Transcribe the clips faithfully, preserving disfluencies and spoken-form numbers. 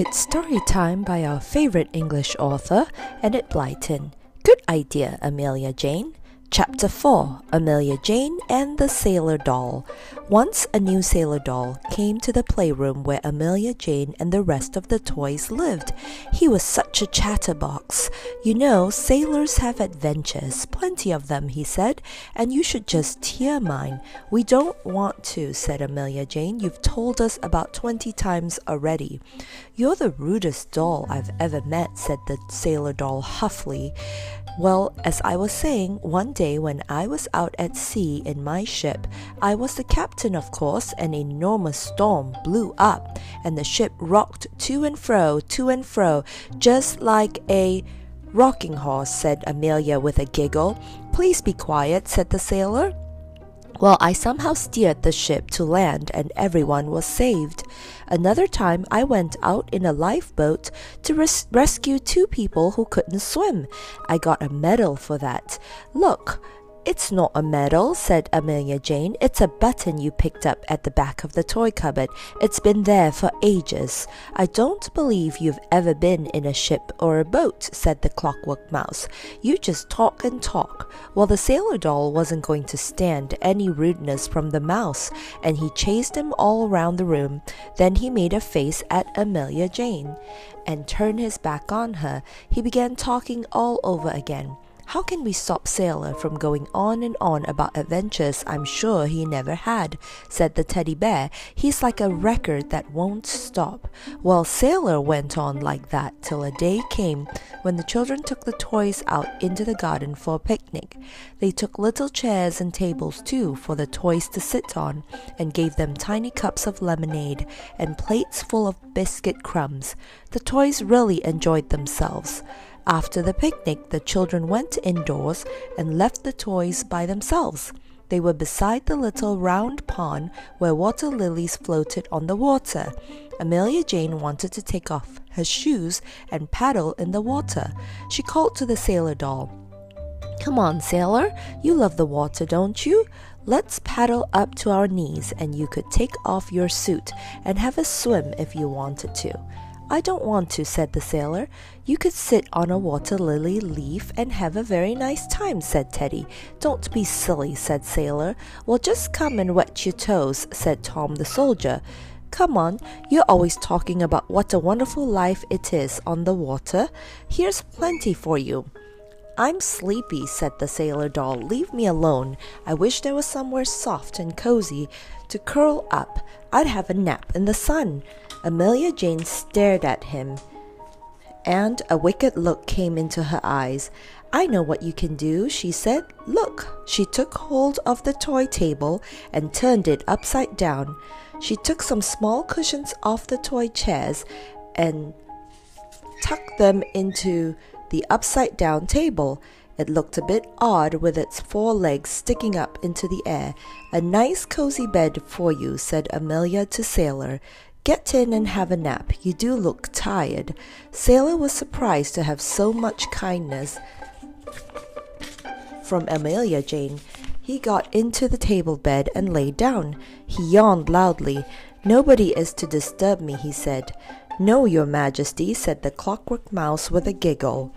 It's story time by our favorite English author, Enid Blyton. Good idea, Amelia Jane. Chapter four, Amelia Jane and the Sailor Doll. Once a new sailor doll came to the playroom where Amelia Jane and the rest of the toys lived. He was such a chatterbox. You know, sailors have adventures, plenty of them, he said, and you should just hear mine. We don't want to, said Amelia Jane. You've told us about twenty times already. You're the rudest doll I've ever met, said the sailor doll huffily. Well, as I was saying, one day when I was out at sea in my ship, I was the captain. Of course, an enormous storm blew up, and the ship rocked to and fro, to and fro, just like a rocking horse, said Amelia with a giggle. Please be quiet, said the sailor. Well, I somehow steered the ship to land, and everyone was saved. Another time, I went out in a lifeboat to res- rescue two people who couldn't swim. I got a medal for that. Look. It's not a medal, said Amelia Jane. It's a button you picked up at the back of the toy cupboard. It's been there for ages. I don't believe you've ever been in a ship or a boat, said the clockwork mouse. You just talk and talk. Well, the sailor doll wasn't going to stand any rudeness from the mouse, and he chased him all around the room. Then he made a face at Amelia Jane and turned his back on her. He began talking all over again. How can we stop Sailor from going on and on about adventures I'm sure he never had, said the teddy bear. He's like a record that won't stop. Well, Sailor went on like that till a day came when the children took the toys out into the garden for a picnic. They took little chairs and tables too for the toys to sit on and gave them tiny cups of lemonade and plates full of biscuit crumbs. The toys really enjoyed themselves. After the picnic, the children went indoors and left the toys by themselves. They were beside the little round pond where water lilies floated on the water. Amelia Jane wanted to take off her shoes and paddle in the water. She called to the sailor doll. Come on, sailor, you love the water, don't you? Let's paddle up to our knees and you could take off your suit and have a swim if you wanted to. I don't want to, said the sailor. You could sit on a water lily leaf and have a very nice time, said Teddy. Don't be silly, said Sailor. Well, just come and wet your toes, said Tom the soldier. Come on, you're always talking about what a wonderful life it is on the water. Here's plenty for you. I'm sleepy, said the sailor doll. Leave me alone. I wish there was somewhere soft and cozy to curl up. I'd have a nap in the sun. Amelia Jane stared at him, and a wicked look came into her eyes. I know what you can do, she said. Look, she took hold of the toy table and turned it upside down. She took some small cushions off the toy chairs and tucked them into the upside-down table. It looked a bit odd with its four legs sticking up into the air. A nice cozy bed for you, said Amelia to Sailor. Get in and have a nap. You do look tired. Sailor was surprised to have so much kindness from Amelia Jane. He got into the table bed and lay down. He yawned loudly. Nobody is to disturb me, he said. No, your majesty, said the clockwork mouse with a giggle.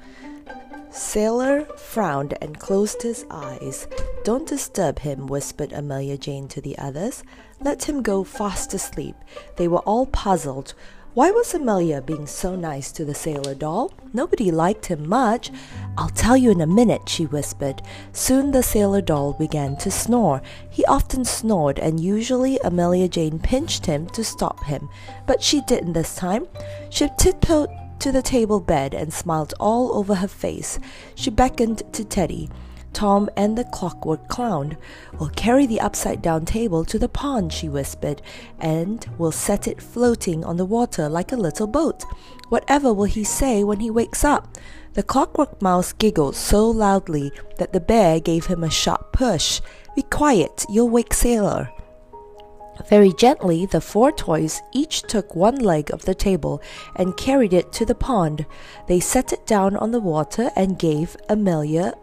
Sailor frowned and closed his eyes. Don't disturb him, whispered Amelia Jane to the others. Let him go fast asleep. They were all puzzled. Why was Amelia being so nice to the sailor doll? Nobody liked him much. I'll tell you in a minute, she whispered. Soon the sailor doll began to snore. He often snored, and usually Amelia Jane pinched him to stop him. But she didn't this time. She tiptoed to the table bed and smiled all over her face. She beckoned to Teddy, Tom, and the clockwork clown. We'll carry the upside-down table to the pond, she whispered, and we'll set it floating on the water like a little boat. Whatever will he say when he wakes up? The clockwork mouse giggled so loudly that the bear gave him a sharp push. Be quiet, you'll wake Sailor. Very gently, the four toys each took one leg of the table and carried it to the pond. They set it down on the water and gave Amelia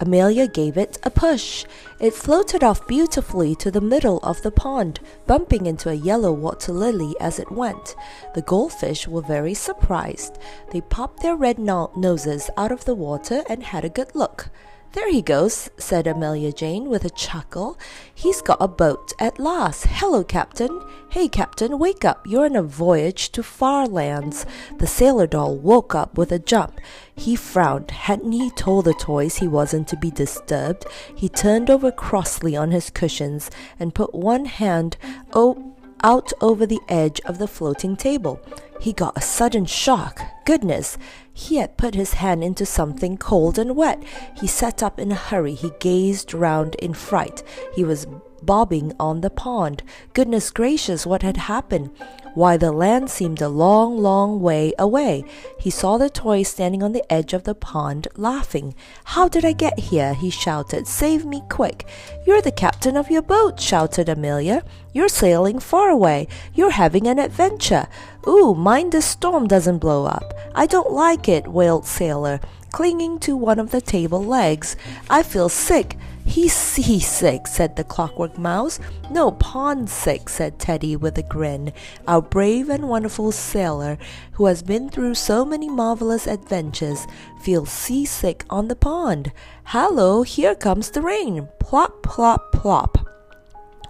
Amelia gave it a push. It floated off beautifully to the middle of the pond, bumping into a yellow water lily as it went. The goldfish were very surprised. They popped their red no- noses out of the water and had a good look. "There he goes," said Amelia Jane with a chuckle. "He's got a boat at last. Hello, Captain." "Hey, Captain, wake up. You're on a voyage to far lands." The sailor doll woke up with a jump. He frowned. Hadn't he told the toys he wasn't to be disturbed? He turned over crossly on his cushions and put one hand o- out over the edge of the floating table. He got a sudden shock. Goodness! He had put his hand into something cold and wet. He sat up in a hurry. He gazed round in fright. He was bobbing on the pond. Goodness gracious, what had happened? Why, the land seemed a long, long way away. He saw the toy standing on the edge of the pond, laughing. "How did I get here?" he shouted. "Save me quick!" "You're the captain of your boat," shouted Amelia. "You're sailing far away. You're having an adventure." "Ooh, mind the storm doesn't blow up." "I don't like it," wailed Sailor, clinging to one of the table legs. "I feel sick." "He's seasick," said the Clockwork Mouse. "No, pond sick," said Teddy with a grin. Our brave and wonderful sailor, who has been through so many marvelous adventures, feels seasick on the pond. Hallo, here comes the rain. Plop, plop, plop.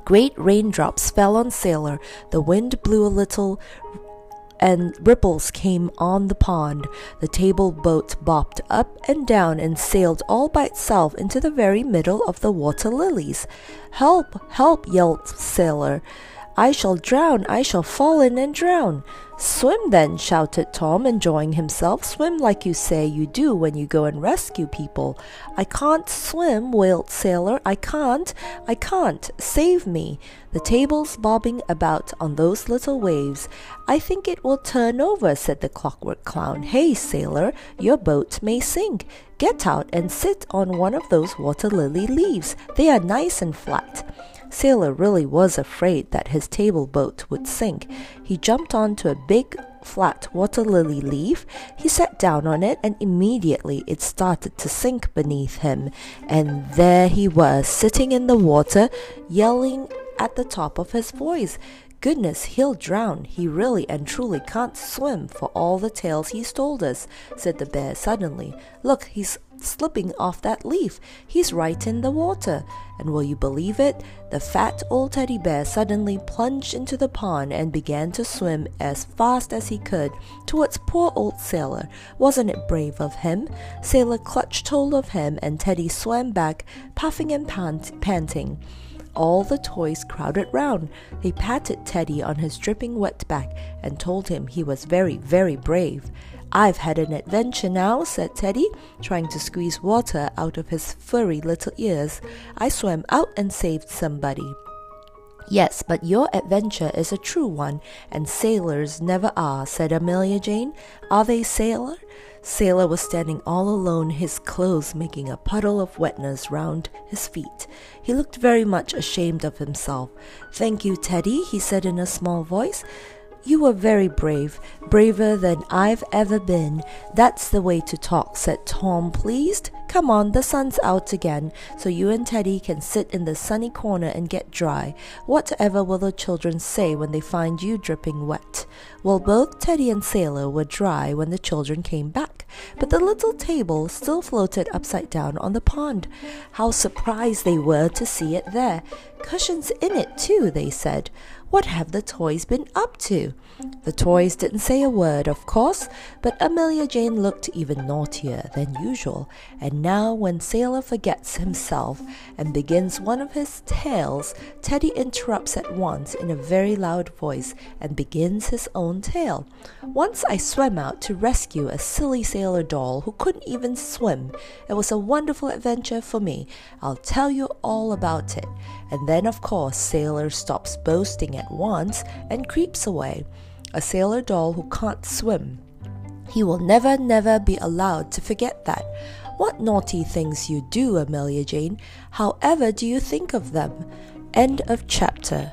Great raindrops fell on Sailor. The wind blew a little, and ripples came on the pond. The table boat bobbed up and down and sailed all by itself into the very middle of the water lilies. "Help! Help!" yelled Sailor. "I shall drown! I shall fall in and drown!" "Swim then!" shouted Tom, enjoying himself. "Swim like you say you do when you go and rescue people." "I can't swim," wailed Sailor. "I can't! I can't! Save me!" The table's bobbing about on those little waves. "I think it will turn over," said the Clockwork Clown. "Hey, Sailor, your boat may sink. Get out and sit on one of those water lily leaves. They are nice and flat." Sailor really was afraid that his table boat would sink. He jumped onto a big, flat water lily leaf. He sat down on it, and immediately it started to sink beneath him. And there he was, sitting in the water, yelling at the top of his voice. Goodness, he'll drown. He really and truly can't swim for all the tales he's told us, said the bear suddenly. Look, he's slipping off that leaf. He's right in the water. And will you believe it? The fat old teddy bear suddenly plunged into the pond and began to swim as fast as he could towards poor old Sailor. Wasn't it brave of him? Sailor clutched hold of him and Teddy swam back, puffing and pant- panting. All the toys crowded round. They patted Teddy on his dripping wet back and told him he was very, very brave. "I've had an adventure now," said Teddy, trying to squeeze water out of his furry little ears. "I swam out and saved somebody." "Yes, but your adventure is a true one, and sailors never are," said Amelia Jane. "Are they, Sailor?" Sailor was standing all alone, his clothes making a puddle of wetness round his feet. He looked very much ashamed of himself. "Thank you, Teddy," he said in a small voice. "You were very brave, braver than I've ever been." "That's the way to talk," said Tom, pleased. "Come on, the sun's out again, so you and Teddy can sit in the sunny corner and get dry. Whatever will the children say when they find you dripping wet?" Well, both Teddy and Sailor were dry when the children came back, but the little table still floated upside down on the pond. How surprised they were to see it there. "Cushions in it, too," they said. "What have the toys been up to?" The toys didn't say a word, of course, but Amelia Jane looked even naughtier than usual. And now, when Sailor forgets himself and begins one of his tales, Teddy interrupts at once in a very loud voice and begins his own tale. "Once I swam out to rescue a silly sailor doll who couldn't even swim. It was a wonderful adventure for me. I'll tell you all about it." And then, of course, Sailor stops boasting at once and creeps away. A sailor doll who can't swim. He will never, never be allowed to forget that. What naughty things you do, Amelia Jane. However do you think of them? End of chapter.